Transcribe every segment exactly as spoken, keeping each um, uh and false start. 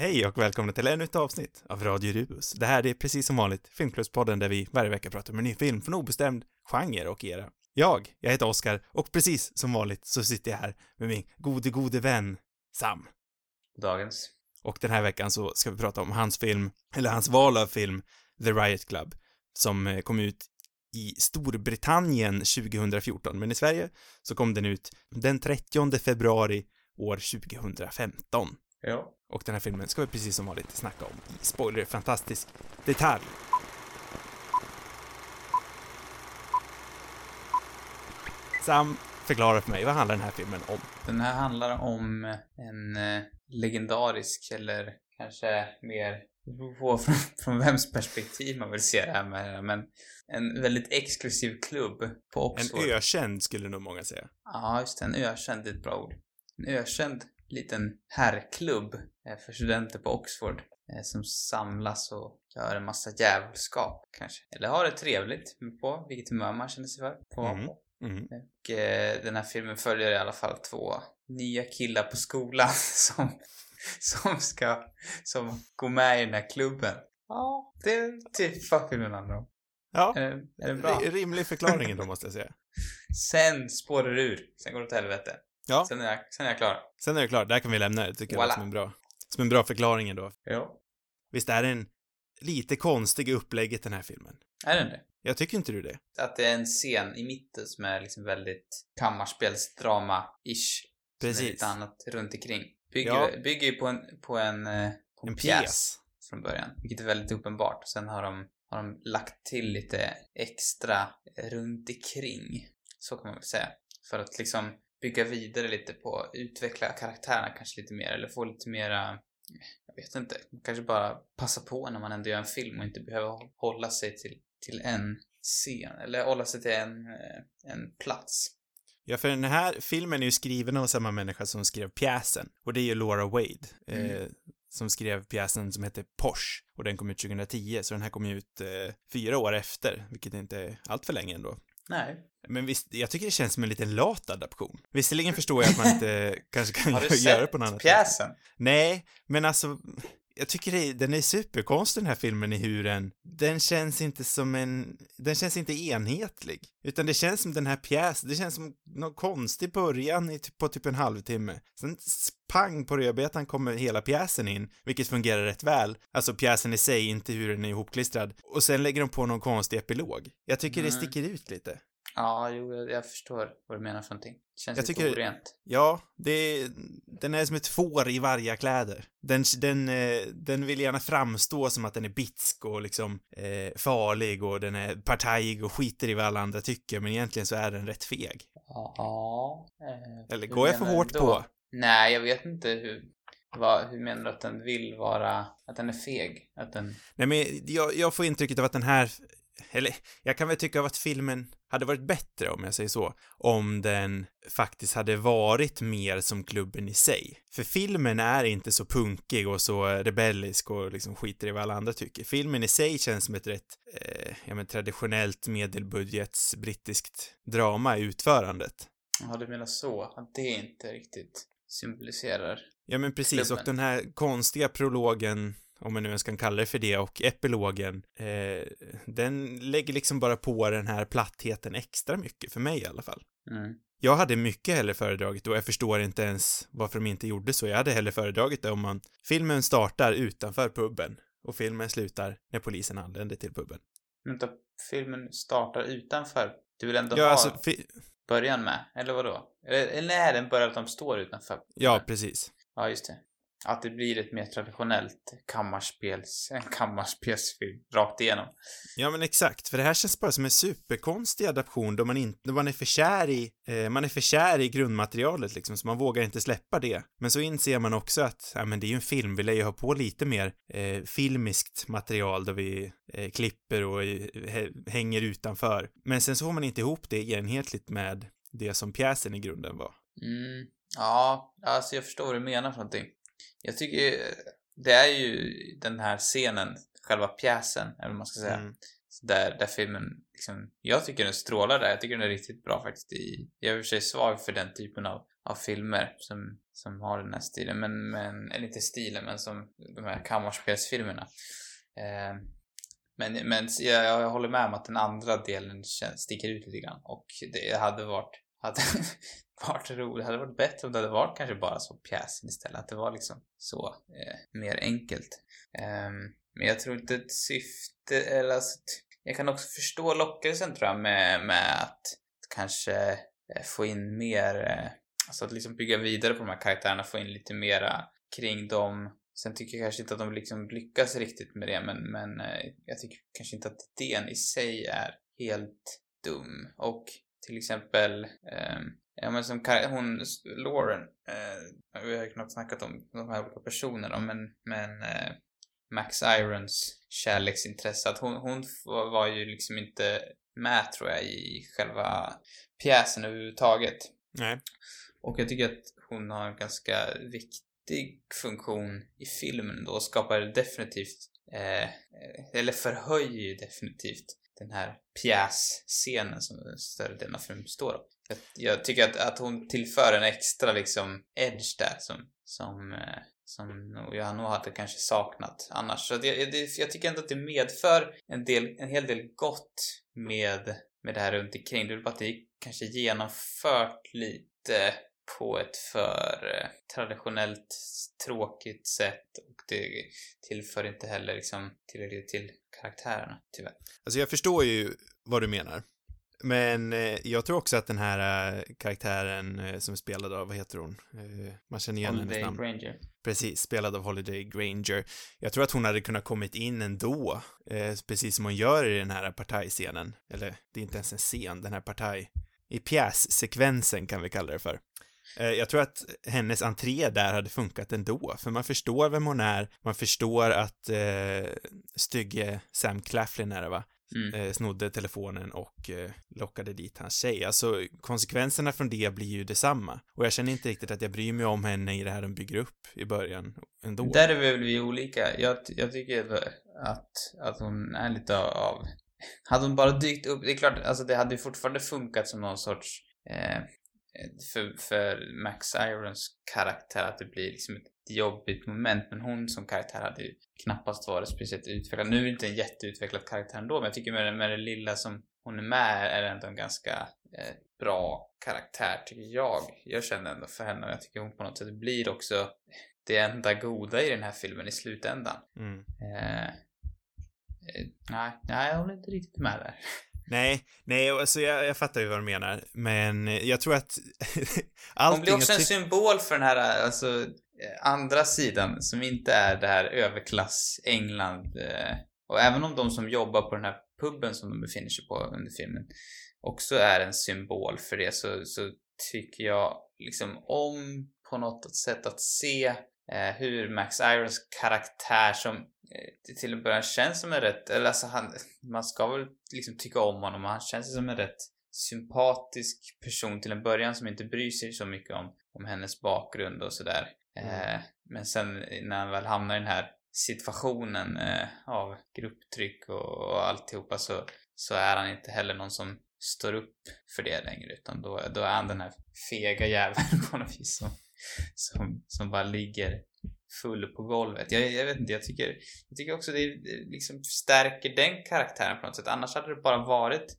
Hej och välkomna till ännu ett avsnitt av Radio Rubus. Det här är precis som vanligt Filmklubbspodden där vi varje vecka pratar om en ny film från obestämd genre och era. Jag, jag heter Oskar och precis som vanligt så sitter jag här med min gode gode vän Sam. Dagens. Och den här veckan så ska vi prata om hans film, eller hans val av film, The Riot Club, som kom ut i Storbritannien tjugo fjorton. Men i Sverige så kom den ut den trettionde februari år tjugo femton. Ja. Och den här filmen ska vi precis som vanligt snacka om i spoiler, fantastisk detalj. Sam, förklara för mig, vad handlar den här filmen om? Den här handlar om en legendarisk, eller kanske mer från, från vems perspektiv man vill se det här med, men en väldigt exklusiv klubb på Oxford. En ökänd skulle nog många säga. Ja, just det, en ökänd är ett bra ord. En ökänd liten herrklubb för studenter på Oxford som samlas och gör en massa djävulskap kanske. Eller har det trevligt på, vilket humör man känner sig för på. Mm. Mm. Och eh, den här filmen följer i alla fall två nya killar på skolan som, som ska som går med i den här klubben. Ja, det är typ vad filmen handlar om. Ja, är det, är det bra? R- rimlig förklaring då måste jag säga. Sen spårar det ur, sen går det åt helvete. Ja. Sen, är jag, sen är jag klar. Sen är jag klar, där kan vi lämna det tycker voilà. jag som en bra, som en bra förklaring då. Ja. Visst är det en lite konstig upplägget den här filmen? Är den det? Jag tycker inte du det. Att det är en scen i mitten som är liksom väldigt kammarspelsdrama-ish. Precis. Lite annat runt omkring. Bygger, ja. bygger ju på en, på en, på en pjäs. pjäs från början, vilket är väldigt uppenbart. Sen har de, har de lagt till lite extra runt omkring. Så kan man väl säga. För att liksom bygga vidare lite på, utveckla karaktärerna kanske lite mer, eller få lite mera, jag vet inte, kanske bara passa på när man ändå gör en film och inte behöver hålla sig till, till en scen, eller hålla sig till en, en plats. Ja, för den här filmen är ju skriven av samma människa som skrev pjäsen, och det är ju Laura Wade, mm. eh, som skrev pjäsen som heter Posh, och den kom ut tjugo tio, så den här kom ut eh, fyra år efter, vilket inte är allt för länge ändå. Nej. Men visst, jag tycker det känns som en liten lat adaption. Visserligen förstår jag att man inte kanske kan göra gör det på något annat pjäsen? Sätt. Nej, men alltså jag tycker det, den är superkonstig den här filmen i hur den, den känns inte som en, den känns inte enhetlig, utan det känns som den här pjäsen, det känns som någon konstig början i, på typ en halvtimme. Sen pang på rödbetan kommer hela pjäsen in, vilket fungerar rätt väl. Alltså pjäsen i sig, inte hur den är ihopklistrad. Och sen lägger de på någon konstig epilog. Jag tycker mm. det sticker ut lite. Ja, jo, jag förstår vad du menar för någonting. Det känns jag lite tycker, orent. Ja, det, den är som ett får i varje kläder. Den, den, den vill gärna framstå som att den är bitsk och liksom eh, farlig och den är partajig och skiter i vad alla andra tycker, men egentligen så är den rätt feg. Ja. Eh, Eller går jag för hårt då? På? Nej, jag vet inte hur, vad, hur menar du att den vill vara, att den är feg? Att den... Nej, men jag, jag får intrycket av att den här, eller jag kan väl tycka av att filmen hade varit bättre, om jag säger så, om den faktiskt hade varit mer som klubben i sig. För filmen är inte så punkig och så rebellisk och liksom skiter i vad alla andra tycker. Filmen i sig känns som ett rätt eh, ja, men traditionellt medelbudgets brittiskt drama i utförandet. Ja, du menar så, att det inte riktigt symboliserar. Ja, men precis, klubben. Och den här konstiga prologen, om man nu ens kan kalla det för det, och epilogen, eh, den lägger liksom bara på den här plattheten extra mycket, för mig i alla fall. Mm. Jag hade mycket hellre föredragit, och jag förstår inte ens varför de inte gjorde så. Jag hade hellre föredragit det om man, filmen startar utanför pubben och filmen slutar när polisen anländer till pubben. Vänta, filmen startar utanför? Du vill ändå ja, ha alltså, fi- början med, eller vadå? Eller när den börjar att de står utanför pubben. Ja, precis. Ja, just det. Att det blir ett mer traditionellt kammarspels, en kammarspelsfilm rakt igenom. Ja, men exakt. För det här känns bara som en superkonstig adaption då man, in, då man är för kär i, eh, man är för kär i grundmaterialet liksom, så man vågar inte släppa det. Men så inser man också att ja, men det är ju en film, vi lär ju ha på lite mer eh, filmiskt material då vi eh, klipper och eh, hänger utanför. Men sen så får man inte ihop det enhetligt med det som pjäsen i grunden var. Mm, ja, alltså jag förstår vad du menar för någonting. Jag tycker det är ju den här scenen, själva pjäsen, eller vad man ska säga, mm. där, där filmen liksom, jag tycker den strålar där, jag tycker den är riktigt bra faktiskt. I, jag är i och för sig svag för den typen av, av filmer som, som har den här stilen, men, men, eller inte stilen, men som de här kammarspelsfilmerna. Eh, men men jag, jag håller med om att den andra delen känns, sticker ut lite grann, och det hade varit, hade varit roligt, hade varit bättre om det hade varit kanske bara så pjäsen istället, att det var liksom så eh, mer enkelt. Eh, men jag tror inte ett syfte, eller alltså, jag kan också förstå lockelsen, tror jag, med, med att kanske få in mer, alltså att liksom bygga vidare på de här karaktärerna, få in lite mera kring dem. Sen tycker jag kanske inte att de liksom lyckas riktigt med det, men, men jag tycker kanske inte att idén i sig är helt dum. Och till exempel eh, ja, men som kar- hon, Lauren, eh, vi har ju knappt snackat om de här olika personerna, men, men eh, Max Irons kärleksintresse, att hon, hon var ju liksom inte med, tror jag, i själva pjäsen överhuvudtaget. Nej. Och jag tycker att hon har en ganska viktig funktion i filmen då, och skapar definitivt eh, eller förhöjer definitivt den här pjässcenen som större delen av filmen består av. Jag, jag tycker att, att hon tillför en extra liksom edge där som, som eh, som jag nog hade kanske saknat annars. Så det, det, jag tycker ändå att det medför en, del, en hel del gott med, med det här runt omkring. Det är bara att det kanske genomfört lite på ett för traditionellt tråkigt sätt, och det tillför inte heller liksom tillräckligt till karaktärerna, tyvärr. Alltså jag förstår ju vad du menar. Men jag tror också att den här karaktären som är spelad av, vad heter hon? Man känner igen Holliday hennes namn. Grainger. Precis, spelad av Holliday Grainger. Jag tror att hon hade kunnat kommit in ändå, precis som hon gör i den här partajscenen. Eller, det är inte ens en scen, den här partaj... I pjässekvensen kan vi kalla det för. Jag tror att hennes entré där hade funkat ändå, för man förstår vem hon är, man förstår att eh, stygge Sam Claflin är det, va? Mm. Snodde telefonen och lockade dit hans tjej. Alltså konsekvenserna från det blir ju detsamma. Och jag känner inte riktigt att jag bryr mig om henne i det här de bygger upp i början ändå. Där är väl vi olika. Jag, jag tycker att, att hon är lite av... Hade hon bara dykt upp... Det är klart, alltså det hade ju fortfarande funkat som någon sorts... Eh, för, för Max Irons karaktär att det blir liksom ett jobbigt moment, men hon som karaktär hade ju knappast varit speciellt utvecklad. Nu är det inte en jätteutvecklad karaktär ändå, men jag tycker med det, med det lilla som hon är med är ändå en ganska eh, bra karaktär, tycker jag. Jag känner ändå för henne, och jag tycker hon på något sätt blir också det enda goda i den här filmen i slutändan. Mm. Eh, eh, nej, nej, jag håller inte riktigt med där. Nej, nej, alltså jag, jag fattar ju vad du menar, men jag tror att allting... Hon blir också en ty- symbol för den här, alltså, andra sidan som inte är det här överklass England, och även om de som jobbar på den här pubben som de befinner sig på under filmen också är en symbol för det, så, så tycker jag liksom om på något sätt att se hur Max Irons karaktär, som till en början känns som en rätt, eller alltså han, man ska väl liksom tycka om honom, han känns som en rätt sympatisk person till en början som inte bryr sig så mycket om, om hennes bakgrund och sådär. Mm. Eh, men sen när han väl hamnar i den här situationen eh, av grupptryck och, och alltihopa, så, så är han inte heller någon som står upp för det längre, utan då, då är han den här fega jäveln på något vis som, som, som bara ligger full på golvet. Jag, jag vet inte, jag tycker, jag tycker också det liksom stärker den karaktären på något sätt. Annars hade det bara varit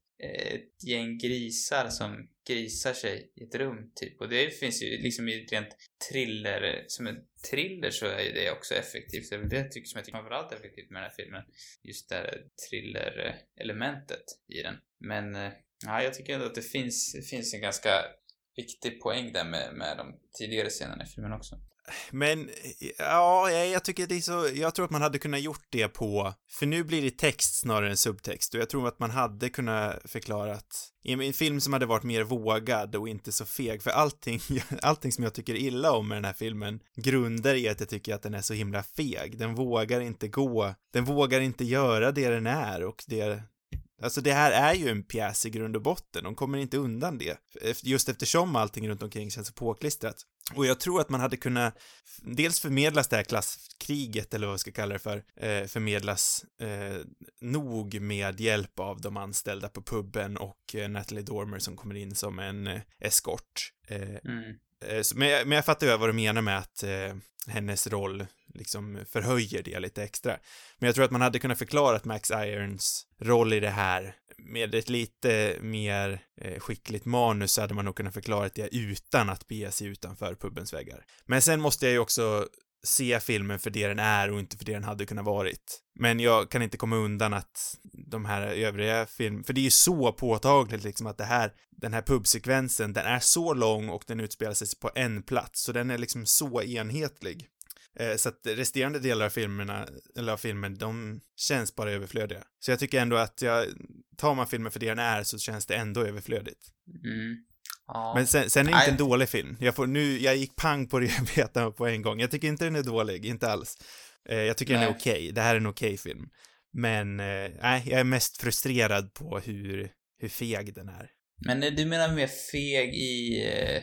ett gäng grisar som grisar sig i ett rum typ. Och det finns ju liksom i rent thriller, som en thriller så är ju det också effektivt. Det är det jag tycker, som jag tycker framförallt är effektivt med den här filmen. Just det här thriller-elementet i den. Men ja, jag tycker ändå att det finns, det finns en ganska viktig poäng där med, med de tidigare scenerna i filmen också. Men ja, jag tycker det är så, jag tror att man hade kunnat gjort det på, för nu blir det text snarare än subtext, och jag tror att man hade kunnat förklara att i en film som hade varit mer vågad och inte så feg, för allting, allting som jag tycker illa om med den här filmen grundar i att jag tycker att den är så himla feg, den vågar inte gå, den vågar inte göra det den är, och det, alltså det här är ju en pjäs i grund och botten, de kommer inte undan det, just eftersom allting runt omkring känns så påklistrat. Och jag tror att man hade kunnat dels förmedlas det här klasskriget, eller vad vi ska kalla det för, eh, förmedlas eh, nog med hjälp av de anställda på pubben och eh, Natalie Dormer som kommer in som en eh, eskort. Eh, mm. Men jag, men jag fattar ju vad du menar med att eh, hennes roll liksom förhöjer det lite extra. Men jag tror att man hade kunnat förklara Max Irons roll i det här med ett lite mer eh, skickligt manus, så hade man nog kunnat förklara det utan att bege sig utanför pubbens väggar. Men sen måste jag ju också se filmen för det den är och inte för det den hade kunnat varit. Men jag kan inte komma undan att de här övriga film... För det är ju så påtagligt liksom att det här, den här pubsekvensen, den är så lång och den utspelar sig på en plats. Så den är liksom så enhetlig. Eh, så att resterande delar av filmerna, eller av filmen, de känns bara överflödiga. Så jag tycker ändå att jag, tar man filmen för det den är så känns det ändå överflödigt. Mm. Men sen, sen är det inte en dålig film. Jag, får, nu, jag gick pang på det betan på en gång. Jag tycker inte den är dålig, inte alls. Eh, jag tycker nej. Den är okej. Okay. Det här är en okej okay film. Men eh, jag är mest frustrerad på hur, hur feg den är. Men du menar mer feg i... Eh,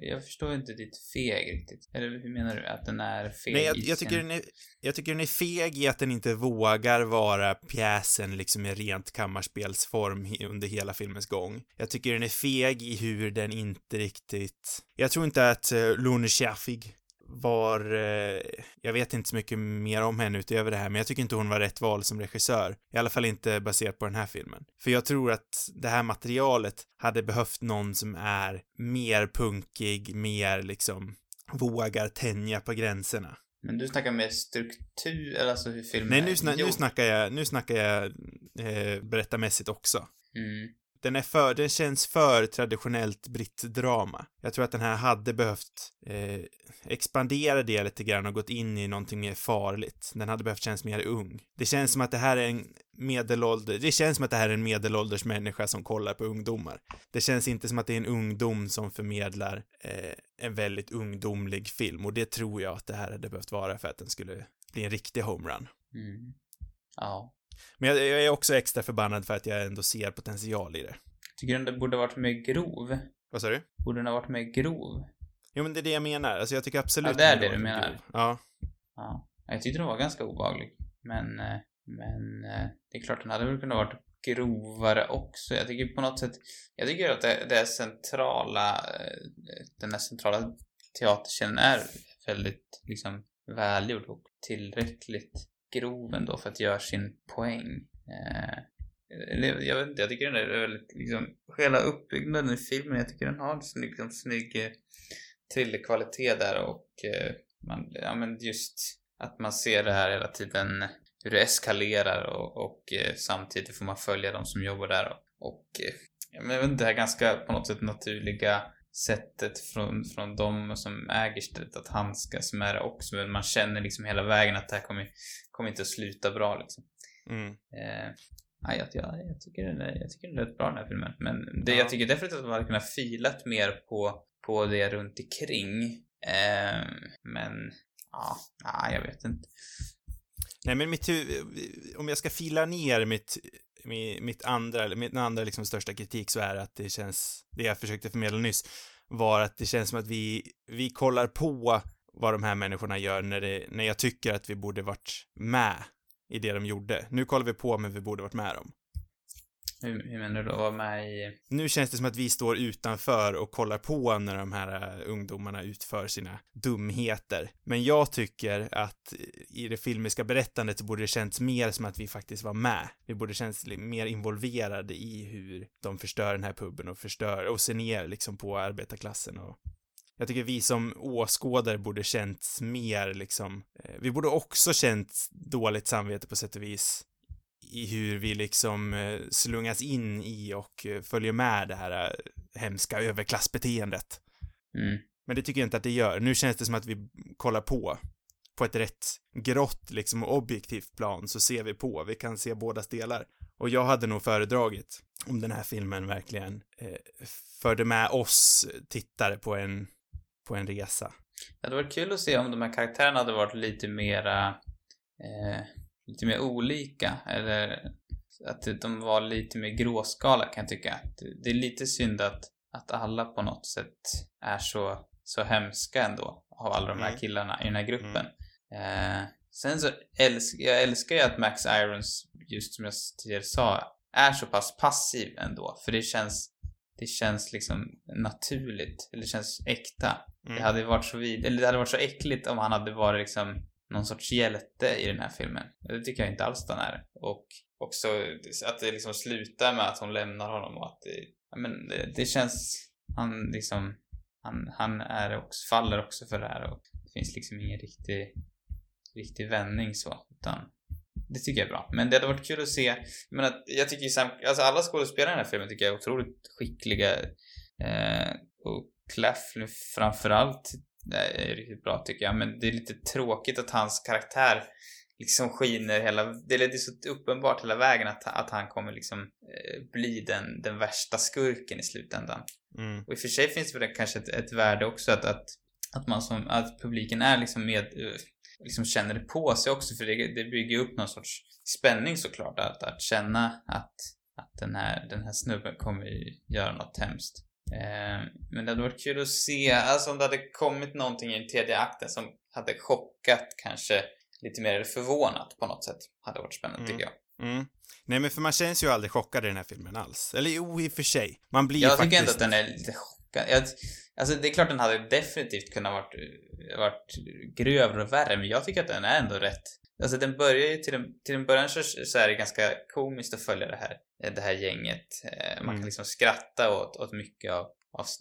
jag förstår inte ditt feg riktigt. Eller hur menar du? Att den är feg? Nej, jag, jag, tycker den är, jag tycker den är feg i att den inte vågar vara pjäsen liksom i rent kammarspelsform under hela filmens gång. Jag tycker den är feg i hur den inte riktigt... Jag tror inte att uh, Lone Scherfig var... Uh, jag vet inte så mycket mer om henne utöver det här, men jag tycker inte hon var rätt val som regissör. I alla fall inte baserat på den här filmen. För jag tror att det här materialet hade behövt någon som är mer punkig, mer liksom vågar tänja på gränserna. Men du snackar med struktur, eller alltså hur filmen... Nej, nu, sna- nu snackar jag, nu snackar jag eh, berättarmässigt också. Mm. Den, är för, den känns för traditionellt brittdrama. Jag tror att den här hade behövt eh, expandera det lite grann och gått in i någonting mer farligt. Den hade behövt kännas mer ung. Det känns som att det här är en medelålder... Det känns som att det här är en medelålders människa som kollar på ungdomar. Det känns inte som att det är en ungdom som förmedlar eh, en väldigt ungdomlig film. Och det tror jag att det här hade behövt vara för att den skulle bli en riktig homerun. Mm. Ja. Men jag, jag är också extra förbannad för att jag ändå ser potential i det. Tycker du den borde ha varit mer grov? Vad sa du? Borde den ha varit mer grov? Jo, men det är det jag menar. Alltså jag tycker absolut... Ja, det är det du menar. Grov. Ja. Ja. Jag tyckte den var ganska obehaglig. Men, men det är klart den hade väl kunnat ha varit grovare också. Jag tycker på något sätt... Jag tycker att det, det centrala... Den här centrala teaterkällan är väldigt liksom välgjord och tillräckligt groven då för att göra sin poäng. Eh, jag vet inte, jag tycker den är väldigt liksom, hela uppbyggnaden i filmen, jag tycker den har en snygg, en snygg eh, thriller-kvalitet där och eh, man, ja, men just att man ser det här hela tiden hur det eskalerar och, och eh, samtidigt får man följa de som jobbar där och, och eh, jag vet inte, det här ganska på något sätt naturliga sättet från, från de som äger stället att handskas med det också. Men man känner liksom hela vägen att det här kommer, kommer inte att sluta bra liksom. Mm. Eh, ja, jag, jag tycker den är, jag tycker den är rätt bra den här filmen. Men det, ja. Jag tycker definitivt att man hade kunnat filat mer på, på det runt omkring. Eh, men ja, nej, jag vet inte. Nej, men mitt hu- om jag ska fila ner mitt... Mitt andra, mitt andra liksom största kritik så är att det känns, det jag försökte förmedla nyss var att det känns som att vi, vi kollar på vad de här människorna gör när, det, när jag tycker att vi borde varit med i det de gjorde. Nu kollar vi på, men vi borde varit med dem. Hur, hur menar du då? Var med i... Nu känns det som att vi står utanför och kollar på när de här ungdomarna utför sina dumheter. Men jag tycker att i det filmiska berättandet så borde det känns mer som att vi faktiskt var med. Vi borde känns mer involverade i hur de förstör den här pubben och förstör och ser ner liksom på arbetarklassen. Och jag tycker vi som åskådare borde känts mer liksom... Vi borde också känts dåligt samvete på sätt och vis. I hur vi liksom slungas in i och följer med det här hemska överklassbeteendet. Mm. Men det tycker jag inte att det gör. Nu känns det som att vi kollar på. På ett rätt grått liksom objektivt plan så ser vi på. Vi kan se båda delar. Och jag hade nog föredragit om den här filmen verkligen eh, förde med oss tittare på en, på en resa. Det hade varit kul att se om de här karaktärerna hade varit lite mera... Eh... lite mer olika, eller att de var lite mer gråskala kan jag tycka. Det är lite synd att, att alla på något sätt är så, så hemska ändå av alla de här killarna i den här gruppen. Mm. Eh, sen så älskar jag älskar ju att Max Irons, just som jag tidigare sa, är så pass passiv ändå, för det känns det känns liksom naturligt, eller känns äkta. Mm. Det hade varit så vid, eller det hade varit så äckligt om han hade varit liksom någon sorts hjälte i den här filmen. Det tycker jag inte alls den är. Och också att det liksom slutar med att hon lämnar honom och att det, men det, det känns, han liksom han, han är också, faller också för det här, och det finns liksom ingen riktig riktig vändning så, utan det tycker jag är bra. Men det hade varit kul att se, men att jag tycker Sam, alltså alla skådespelare i den här filmen tycker jag är otroligt skickliga, eh, och Claflin framförallt är riktigt bra tycker jag, men det är lite tråkigt att hans karaktär liksom skiner hela, det är så uppenbart hela vägen att, att han kommer liksom eh, bli den, den värsta skurken i slutändan. Mm. Och i och för sig finns det kanske ett, ett värde också att, att, att man som, att publiken är liksom med, liksom känner det på sig också, för det, det bygger upp någon sorts spänning såklart, att, att känna att, att den här, den här snubben kommer göra något hemskt. Eh, men det hade varit kul att se, alltså om det hade kommit någonting i den tredje akten som hade chockat kanske lite mer förvånat på något sätt, hade varit spännande, mm, tycker jag. Mm. Nej, men för man känns ju aldrig chockad i den här filmen alls. Eller jo, i och för sig. Man blir jag faktiskt... tycker inte att den är lite chockad. Jag, alltså det är klart den hade definitivt kunnat varit, varit grövre och värre, men jag tycker att den är ändå rätt. Alltså den börjar ju till en, till en början så, så är det ganska komiskt att följa det här, det här gänget. Man mm. kan liksom skratta åt, åt mycket av,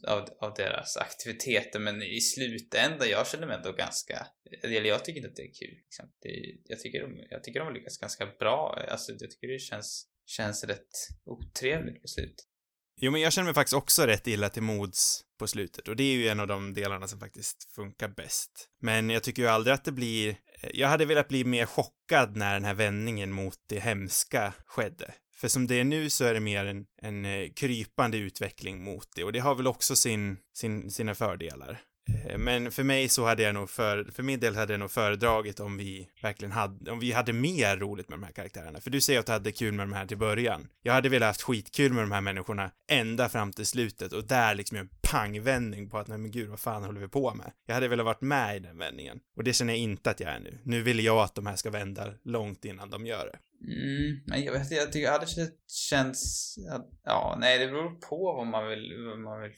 av, av deras aktiviteter, men i slutändan jag känner mig ändå ganska, eller jag tycker inte att det är kul liksom. Det, jag, tycker de, jag tycker de har lyckats ganska bra, alltså jag tycker det känns, känns rätt otrevligt på slutet. Jo, men jag känner mig faktiskt också rätt illa till mods på slutet, och det är ju en av de delarna som faktiskt funkar bäst. Men jag tycker ju aldrig att det blir, jag hade velat bli mer chockad när den här vändningen mot det hemska skedde. För som det är nu så är det mer en, en krypande utveckling mot det. Och det har väl också sin, sin, sina fördelar. Men för mig så hade jag nog för, för min del hade jag nog föredragit om vi verkligen hade, om vi hade mer roligt med de här karaktärerna. För du säger att du hade kul med de här till början. Jag hade velat haft skitkul med de här människorna ända fram till slutet. Och där liksom en pangvändning på att nej men gud vad fan håller vi på med. Jag hade velat varit med i den vändningen. Och det känner jag inte att jag är nu. Nu vill jag att de här ska vända långt innan de gör det. Mm, men jag vet, jag tycker jag hade känts att, ja, nej det beror på vad man vill, vad man vill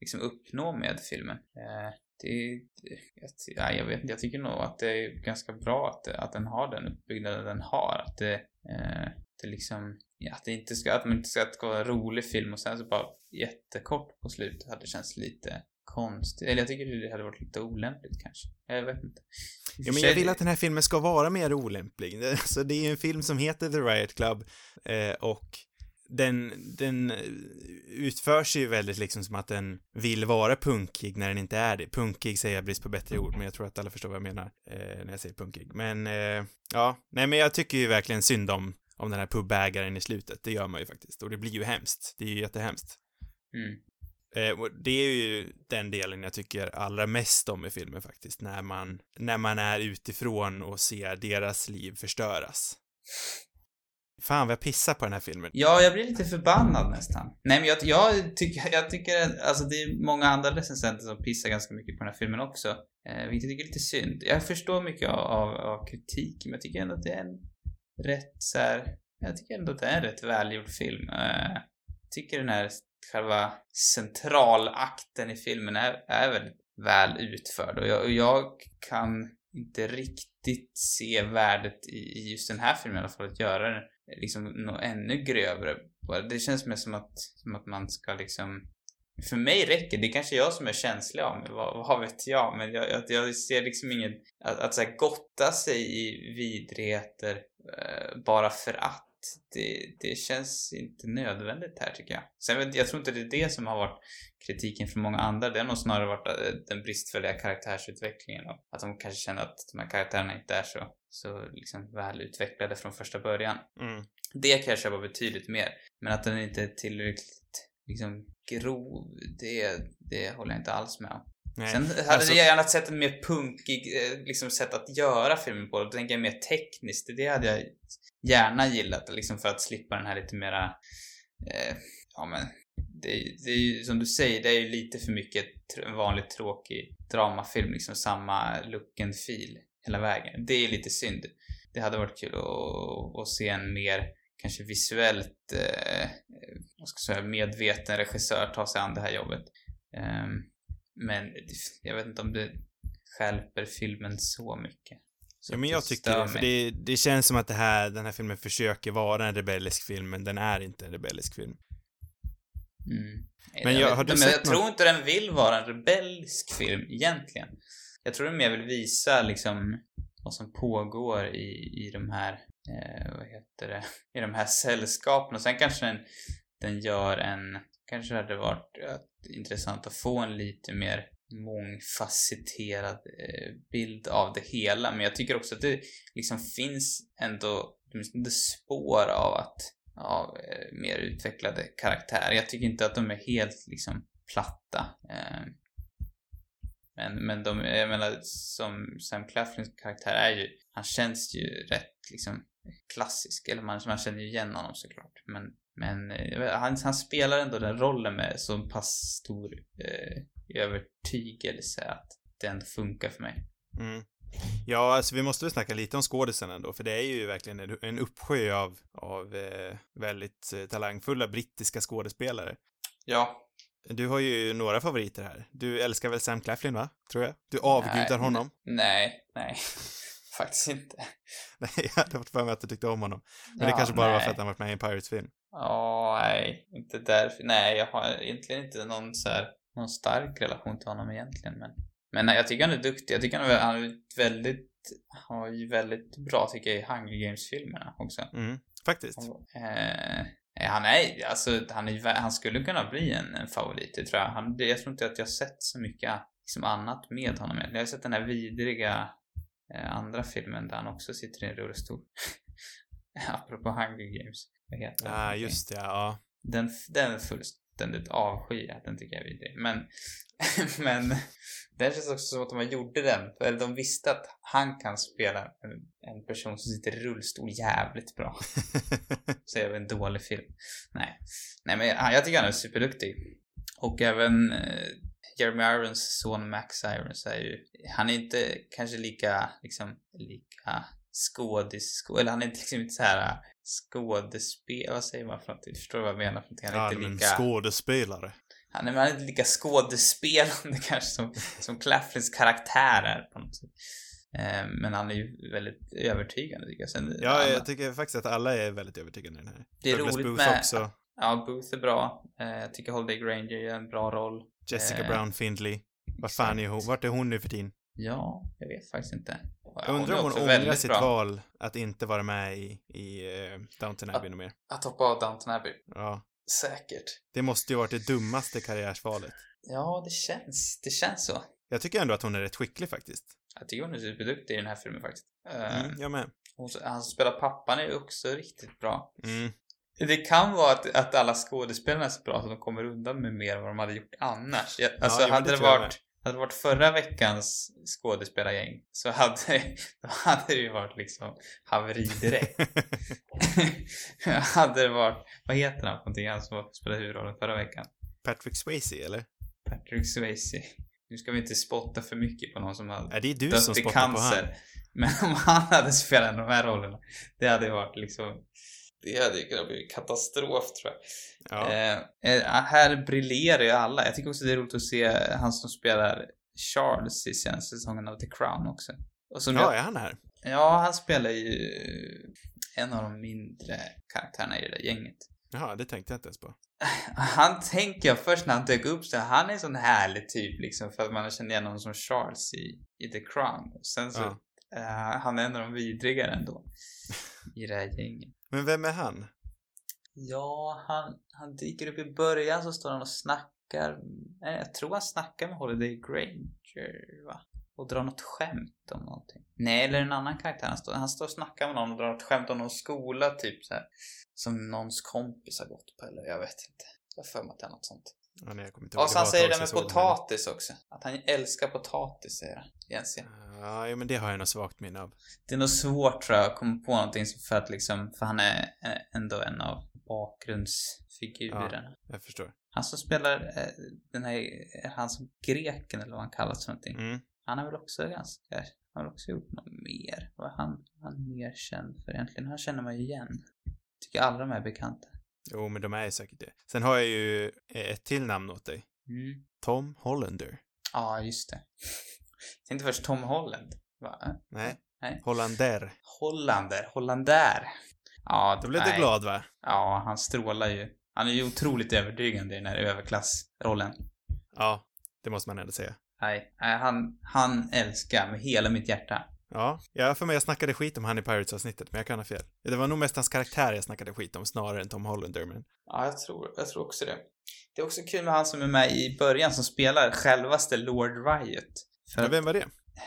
liksom uppnå med filmen. Eh, det, det, jag, jag vet inte, jag tycker nog att det är ganska bra att, att den har den uppbyggnaden den har, att det, eh, det liksom, ja, att det inte ska, att man inte ska gå en rolig film och sen så bara jättekort på slutet hade känts lite konstigt. Eller jag tycker det hade varit lite olämpligt kanske. Jag vet inte. Ja, men jag vill att den här filmen ska vara mer olämplig. Så det är ju en film som heter The Riot Club, eh, och den, den utförs ju väldigt liksom som att den vill vara punkig när den inte är det. Punkig säger jag brist på bättre ord, men jag tror att alla förstår vad jag menar eh, när jag säger punkig. Men eh, ja, nej men jag tycker ju verkligen synd om, om den här pubägaren i slutet. Det gör man ju faktiskt. Och det blir ju hemskt. Det är ju jättehemskt. Mm. Det är ju den delen jag tycker allra mest om i filmen faktiskt, när man, när man är utifrån och ser deras liv förstöras. Fan vad jag pissar på den här filmen. Ja, jag blir lite förbannad nästan. Nej, men jag, jag, tycker, jag tycker, alltså det är många andra recensenter som pissar ganska mycket på den här filmen också, eh, vilket jag tycker är lite synd. Jag förstår mycket av, av, av kritik, men jag tycker ändå att det är en rätt så här, jag tycker ändå att det är en rätt välgjord film. Eh, jag tycker den här själva centralakten i filmen är, är väl väl utförd, och jag, och jag kan inte riktigt se värdet i, i just den här filmen i alla fall att göra det liksom något ännu grövre. Det känns mer som att, som att man ska liksom, för mig räcker det, kanske jag som är känslig av mig, vad, vad vet jag, men jag, jag, jag ser liksom ingen att, att så här gotta sig i vidrigheter eh, bara för att Det, det känns inte nödvändigt här tycker jag. Sen, jag tror inte det är det som har varit kritiken från många andra. Det har nog snarare varit den bristfälliga karaktärsutvecklingen, och att de kanske känner att de här karaktärerna inte är så, så liksom välutvecklade från första början. Mm. Det kanske var betydligt mer, men att den inte är tillräckligt liksom grov, det, det håller jag inte alls med om. Nej. Sen hade alltså... jag gärna sett en mer punkig liksom sätt att göra filmen på. Då tänker jag mer tekniskt. Det hade jag gärna gillat liksom, för att slippa den här lite mera eh, ja men det, det är ju som du säger, det är ju lite för mycket en vanligt tråkig dramafilm liksom, samma look and feel hela vägen. Det är lite synd. Det hade varit kul att, att se en mer kanske visuellt eh, vad ska jag säga, medveten regissör tar sig an det här jobbet. Um, men jag vet inte om det skälper filmen så mycket. Så ja, men jag tycker det, för det, det känns som att det här, den här filmen försöker vara en rebellisk film, men den är inte en rebellisk film. Mm. Men jag, jag, vet, men jag tror inte den vill vara en rebellisk film egentligen. Jag tror den mer vill visa liksom vad som pågår i, i de här eh, vad heter det, i de här sällskapen. Och sen kanske den, den gör en, kanske hade varit eh, intressant att få en lite mer mångfacetterad eh, bild av det hela. Men jag tycker också att det liksom finns ändå det spår av att av eh, mer utvecklade karaktärer. Jag tycker inte att de är helt liksom platta. Eh, men men de, jag menar, som Sam Claflins karaktär är ju, han känns ju rätt liksom klassisk, eller man, man känner ju igen honom såklart. Men men eh, han han spelar ändå den rollen med så pass stor eh, övertygelse att den funkar för mig. Mm. Ja, alltså vi måste väl snacka lite om skådisen ändå, för det är ju verkligen en uppsjö av, av eh, väldigt talangfulla brittiska skådespelare. Ja. Du har ju några favoriter här. Du älskar väl Sam Claflin, va? Tror jag. Du avgudar nej, honom. Nej, nej. Faktiskt inte. Nej, jag hade varit för mig att du tyckte om honom. Men ja, det kanske bara nej. var för att han varit med i en Pirates-film. Ja, oh, nej. Inte därför. Nej, jag har egentligen inte någon, så här, någon stark relation till honom egentligen, men... Men jag tycker han är duktig. Jag tycker han är väldigt, har ju väldigt bra, tycker jag, i Hunger Games-filmerna också. Mm, faktiskt. Och, eh, han är, alltså han, är, han skulle kunna bli en, en favorit, tror jag. Han, jag tror inte att jag har sett så mycket liksom annat med honom. Jag har sett den här vidriga eh, andra filmen där han också sitter i en rullstol. Apropå Hunger Games. Vad heter den? Ah, just det, ja. Den, den är fullständigt avsky, den tycker jag är vidrig. Men, men... Det känns också som att de gjorde den, eller de visste att han kan spela en, en person som sitter i rullstol jävligt bra. Så är det en dålig film. Nej, Nej men jag, jag tycker han är superduktig. Och även eh, Jeremy Irons son Max Irons är ju, han är inte kanske lika liksom, lika skådis, skå, eller han är inte liksom inte så här skådespelare, vad säger man för något? Förstår du vad jag menar? Han är ja, inte lika... skådespelare. Han är inte lika skådespelande kanske som, som Claflins karaktär är på något sätt. Eh, men han är ju väldigt övertygande, tycker jag. Sen, ja, alla... jag tycker faktiskt att alla är väldigt övertygande i den här. Det är Douglas roligt Booth med... Också. Ja, Booth är bra. Eh, jag tycker Holliday Grainger gör en bra roll. Jessica eh... Brown-Findlay. Vad fan är hon? Vart är hon nu för din? Ja, jag vet faktiskt inte. Ja, jag undrar om hon ångrar sitt bra. val att inte vara med i, i uh, Downton Abbey och mer. Att hoppa av Downton Abbey. Ja. Säkert. Det måste ju varit det dummaste karriärsvalet. Ja, det känns. Det känns så. Jag tycker ändå att hon är rätt skicklig faktiskt. Jag tycker hon är superduktig i den här filmen faktiskt. Mm, jag med. Hon, han spelar pappan är också riktigt bra. Mm. Det kan vara att, att alla skådespelarna är så bra så de kommer undan med mer än vad de hade gjort annars. Jag, alltså ja, jo, hade det, det varit... Hade det varit förra veckans skådespelargäng så hade, då hade det ju varit liksom haveri direkt. Hade det varit, vad heter han på någonting, han som spelade huvudrollen förra veckan? Patrick Swayze, eller? Patrick Swayze. Nu ska vi inte spotta för mycket på någon som hade ja, det är du dött som i cancer. På Men om han hade spelat de här rollerna, det hade ju varit liksom... Det hade ju kunnat bli katastrof, tror jag. Ja. Eh, här briljerar ju alla. Jag tycker också det är roligt att se han som spelar Charles i senaste säsongen av The Crown också. Och så nu, ja, är han här? Ja, han spelar ju en av de mindre karaktärerna i det där gänget. Ja, det tänkte jag inte ens på. Han tänker jag först när han dök upp så han är en sån härlig typ liksom, för att man känner igen honom som Charles i, i The Crown. Och sen så, ja. eh, han är en av de vidrigare ändå i det här gänget. Men vem är han? Ja, han, han dyker upp i början så står han och snackar. Nej, jag tror han snackar med Holliday Grainger, va? Och drar något skämt om någonting. Nej, eller en annan karaktär. Han står, han står och snackar med någon och drar något skämt om någon skola, typ så här. Som någons kompis har gått på, eller jag vet inte. Jag för mig att det är något sånt. Ja, nej, jag inte och så han säger det med potatis det också. Att han älskar potatis, säger han. Jens, ja. Ja, men det har jag nog svagt minne av. Det är nog svårt, tror jag, att komma på någonting för att liksom, för han är ändå en av bakgrundsfigurerna. Ja, jag förstår. Han som spelar eh, den här, han som greken eller vad han kallas för någonting. Mm. Han har väl också ganska, han har också gjort något mer. Vad han, han mer känd för egentligen. Han känner man ju igen. Tycker alla de är bekanta. Jo, men de är säkert det. Sen har jag ju ett till namn åt dig. Mm. Tom Hollander. Ja, ah, just det. Jag tänkte först Tom Holland, va? Nej. Nej. Hollander. Hollander. Hollander. Ja, då blev du glad, va? Ja, han strålar ju. Han är ju otroligt övertygande i den här överklassrollen. Ja, det måste man ändå säga. Nej, han, han älskar med hela mitt hjärta. Ja, jag för mig jag snackade skit om han i Pirates-avsnittet, men jag kan ha fel. Det var nog mest hans karaktär jag snackade skit om, snarare än Tom Hollander. Men... Ja, jag tror, jag tror också det. Det är också kul med han som är med i början, som spelar självaste Lord Riot. För ja, vem var det?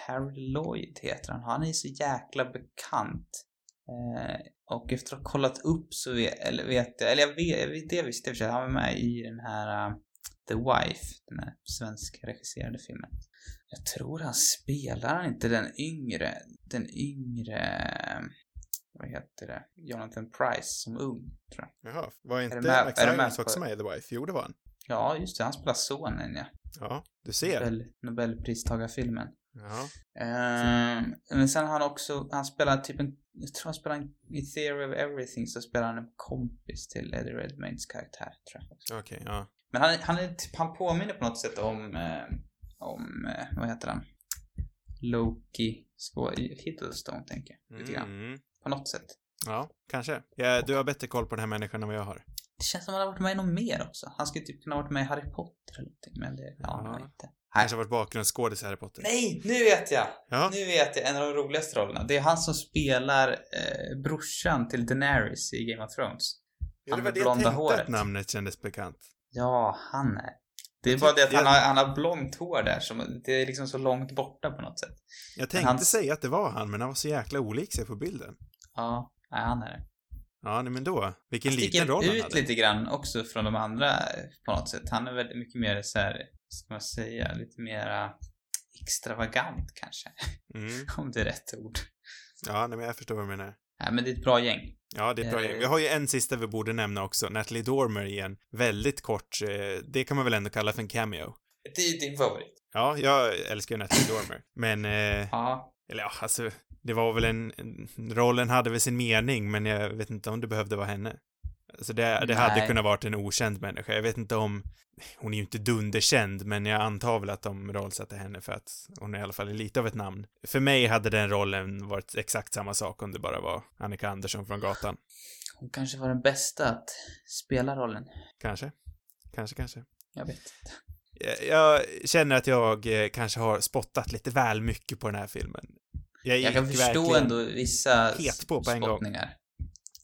Harry Lloyd heter han. Han är så jäkla bekant. Eh, och efter att ha kollat upp så vet, eller vet jag, eller jag vet, jag vet det visste jag för sig. Han var med i den här... Uh, The Wife, den här svenska regisserade filmen. Jag tror han spelar han inte den yngre, den yngre, vad heter det? Jonathan Pryce som ung, tror jag. Jaha, var inte Alexander Skarsgård med i The Wife? Jo, det var han. Ja, just det, han spelar sonen, ja. Ja, du ser. Nobel, Nobelpristagarfilmen. Ja. Ehm, men sen han också, han spelar typ en, jag tror han spelar en, i Theory of Everything så spelar han en kompis till Eddie Redmaynes karaktär, tror jag. Okej, okay, ja. Men han, han, är typ, han påminner på något sätt om, eh, om eh, vad heter han? Loki Hiddleston, tänker jag. Lite grann. Mm. På något sätt. Ja, kanske. Ja, du har bättre koll på den här människan än vad jag har. Det känns som att han har varit med i någon mer också. Han skulle typ kunna ha varit med i Harry Potter eller någonting. Men det ja, ja. Inte. Han kanske har varit bakgrundsskådis i Harry Potter. Nej, nu vet jag! Ja. Nu vet jag en av de roligaste rollerna. Det är han som spelar eh, brorsan till Daenerys i Game of Thrones. Ja, det var det jag tänkte håret. Att namnet kändes bekant. Ja, han är. Det är bara det att han har, han har blont hår där. Som, det är liksom så långt borta på något sätt. Jag tänkte han... säga att det var han, men han var så jäkla olik sig på bilden. Ja, nej, han är det. Ja, nej, men då. Vilken han liten roll han ut hade. Lite grann också från de andra på något sätt. Han är väldigt mycket mer så här, ska man säga, lite mer extravagant kanske. Mm. Om det är rätt ord. Ja, nej, men jag förstår vad du menar. Ja, men det är ett bra gäng. Ja, det är ett bra gäng. Vi har ju en sista vi borde nämna också. Natalie Dormer igen. Väldigt kort. Det kan man väl ändå kalla för en cameo. Det är din favorit. Ja, jag älskar ju Natalie Dormer. Men, ja. Eller ja, alltså, det var väl en... Rollen hade väl sin mening, men jag vet inte om det behövde vara henne. Alltså, det, det hade kunnat vara en okänd människa. Jag vet inte om... Hon är ju inte dunderkänd, men jag antar väl att de rollsatte henne för att hon i alla fall är lite av ett namn. För mig hade den rollen varit exakt samma sak om det bara var Annika Andersson från gatan. Hon kanske var den bästa att spela rollen. Kanske. Kanske, kanske. Jag vet inte. Jag, jag känner att jag kanske har spottat lite väl mycket på den här filmen. Jag, jag kan förstå ändå vissa het på på en gång.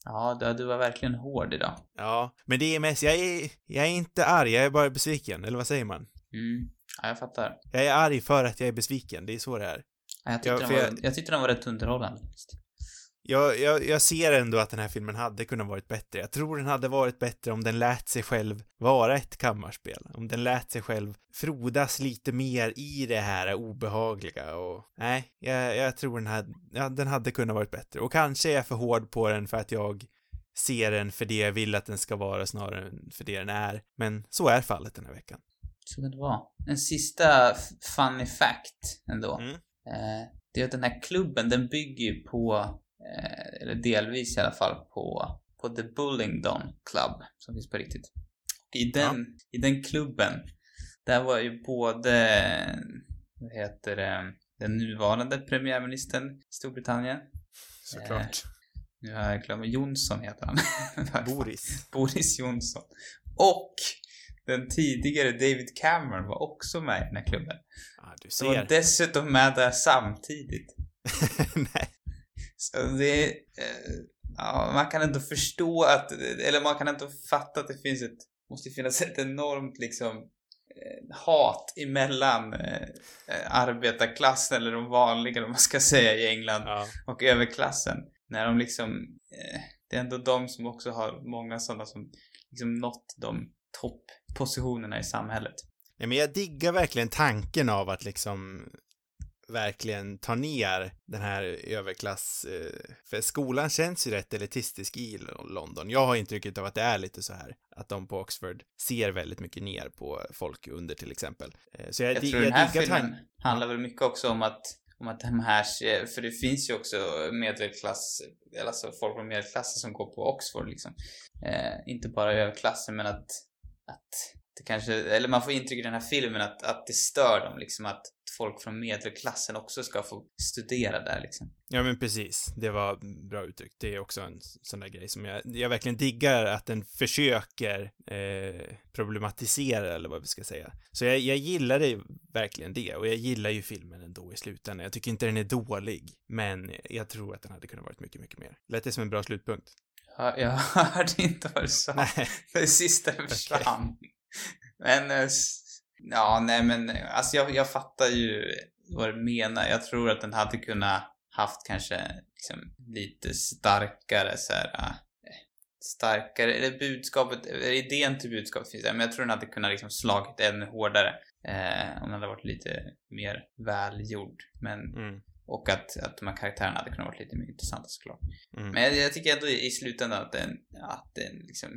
Ja, du var verkligen hård idag. Ja, men det är mest... Jag är, jag är inte arg, jag är bara besviken. Eller vad säger man? Mm, ja, jag fattar. Jag är arg för att jag är besviken, det är så det är. Ja, jag, tyckte jag, den var, jag, jag tyckte den var rätt underhållande. Jag, jag, jag ser ändå att den här filmen hade kunnat varit bättre. Jag tror den hade varit bättre om den lät sig själv vara ett kammarspel. Om den lät sig själv frodas lite mer i det här obehagliga. Och, nej, jag, jag tror den hade, ja, den hade kunnat varit bättre. Och kanske är jag för hård på den för att jag ser den för det jag vill att den ska vara snarare än för det den är. Men så är fallet den här veckan. Så kan det vara. En sista funny fact ändå. Mm. Eh, det är att den här klubben, den bygger på... Eh, eller delvis i alla fall på, på The Bullingdon Club som finns på riktigt. I den, ja. I den klubben där var ju både vad heter det, den nuvarande premiärministern i Storbritannien. Såklart. Eh, nu har jag glömt, Johnson heter han. Boris. Boris Johnson. Och den tidigare David Cameron var också med i den här klubben. Ja, du ser. De var dessutom med där samtidigt. Nej. Så det är, eh, ja, man kan inte förstå att, eller man kan inte fatta att det finns ett, måste finnas ett enormt liksom eh, hat emellan eh, arbetarklassen eller de vanliga, om man ska säga i England, ja. Och överklassen. När de liksom, eh, det är ändå de som också har många sådana som liksom nått de topppositionerna i samhället. Nej, men jag diggar verkligen tanken av att liksom... verkligen ta ner den här överklass... För skolan känns ju rätt elitistisk i London. Jag har intrycket av att det är lite så här. Att de på Oxford ser väldigt mycket ner på folk under till exempel. Så jag, jag tror jag den här filmen handlar väl mycket också om att om att de här, för det finns ju också medelklass, alltså folk från medelklassen som går på Oxford liksom. Eh, inte bara överklassen, men att, att det kanske, eller man får intryck i den här filmen att, att det stör dem liksom, att folk från medelklassen också ska få studera där liksom. Ja men precis, det var bra uttryckt. Det är också en sån där grej som jag, jag verkligen diggar, att den försöker eh, problematisera eller vad vi ska säga. Så jag, jag gillar det, verkligen det, och jag gillar ju filmen ändå i slutändan. Jag tycker inte den är dålig, men jag tror att den hade kunnat varit mycket, mycket mer. Lät det som en bra slutpunkt? Ja, jag hörde inte vad du sa. Nej. Det sista försvann. Okay. Men... Eh, Ja, nej men alltså jag, jag fattar ju vad du menar. Jag tror att den hade kunnat haft kanske liksom lite starkare så här, äh, starkare, eller budskapet, eller idén till budskapet finns där, men jag tror den hade kunnat liksom slagit ännu hårdare eh, om den hade varit lite mer välgjord. Men, mm. Och att, att de här karaktärerna hade kunnat varit lite mer intressanta såklart. Mm. Men jag, jag tycker ändå i slutändan att den, att den liksom,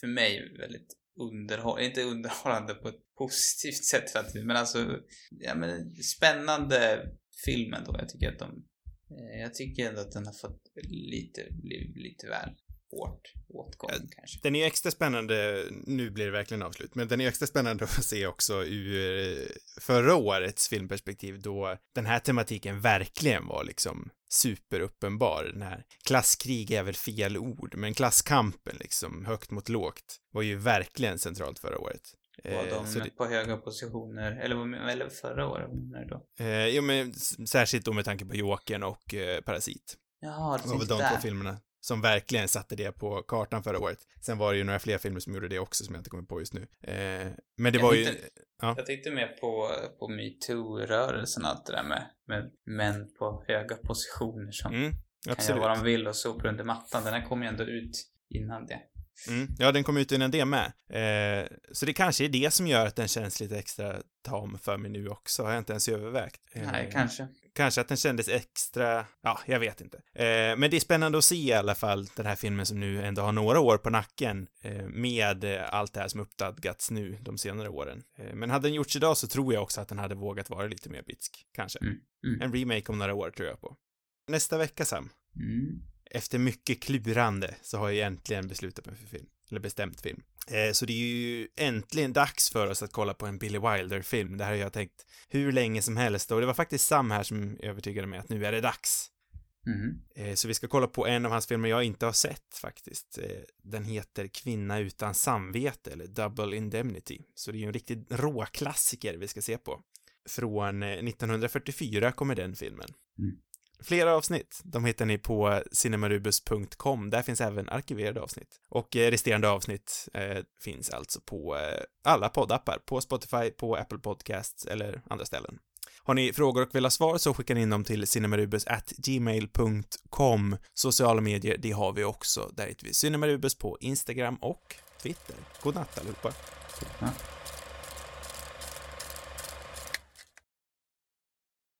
för mig väldigt underhåll, inte underhållande på ett positivt sätt, men alltså ja, men spännande filmen då. Jag tycker att de jag tycker ändå att den har fått lite lite väl hårt åtgång kanske. Den är extra spännande, nu blir det verkligen avslut, men den är extra spännande att se också ur förra årets filmperspektiv, då den här tematiken verkligen var liksom superuppenbar. Den här klasskrig är väl fel ord, men klasskampen liksom, högt mot lågt, var ju verkligen centralt förra året. Var de så på det... höga positioner, eller, eller förra året när då? Eh, jo men särskilt då med tanke på Jokern och eh, Parasit. Jaha, det var de där. Två filmerna som verkligen satte det på kartan förra året. Sen var det ju några fler filmer som gjorde det också, som jag inte kommer på just nu. Eh, men det jag var tänkte, ju... Ja. Jag tänkte mer på, på MeToo-rörelsen och allt det där med, med män på höga positioner som mm, kan göra vad de vill och sopar under mattan. Den här kom ju ändå ut innan det. Mm, ja, den kom ut innan det med. Eh, så det kanske är det som gör att den känns lite extra tam för mig nu också. Har jag inte ens övervägt. Eh, Nej, kanske. Kanske att den kändes extra... Ja, jag vet inte. Eh, men det är spännande att se i alla fall den här filmen som nu ändå har några år på nacken eh, med allt det här som uppdagats nu de senare åren. Eh, men hade den gjorts idag så tror jag också att den hade vågat vara lite mer bitsk. Kanske. Mm, mm. En remake om några år tror jag på. Nästa vecka, Sam. Mm. Efter mycket klurande så har jag äntligen beslutat mig för film, eller bestämt film. Eh, så det är ju äntligen dags för oss att kolla på en Billy Wilder-film. Det här har jag tänkt hur länge som helst, och det var faktiskt Sam här som övertygade mig att nu är det dags. Mm. Eh, så vi ska kolla på en av hans filmer jag inte har sett faktiskt. Eh, den heter Kvinna utan samvete, eller Double Indemnity. Så det är ju en riktig råklassiker vi ska se på. Från nittonhundrafyrtiofyra kommer den filmen. Mm. Flera avsnitt, de hittar ni på cinemarubus punkt com. Där finns även arkiverade avsnitt. Och resterande avsnitt eh, finns alltså på eh, alla poddappar. På Spotify, på Apple Podcasts eller andra ställen. Har ni frågor och vill ha svar så skickar ni in dem till cinemarubus at gmail punkt com. Sociala medier, det har vi också. Där hittar vi Cinemarubus på Instagram och Twitter. God natt allihopa. Ja.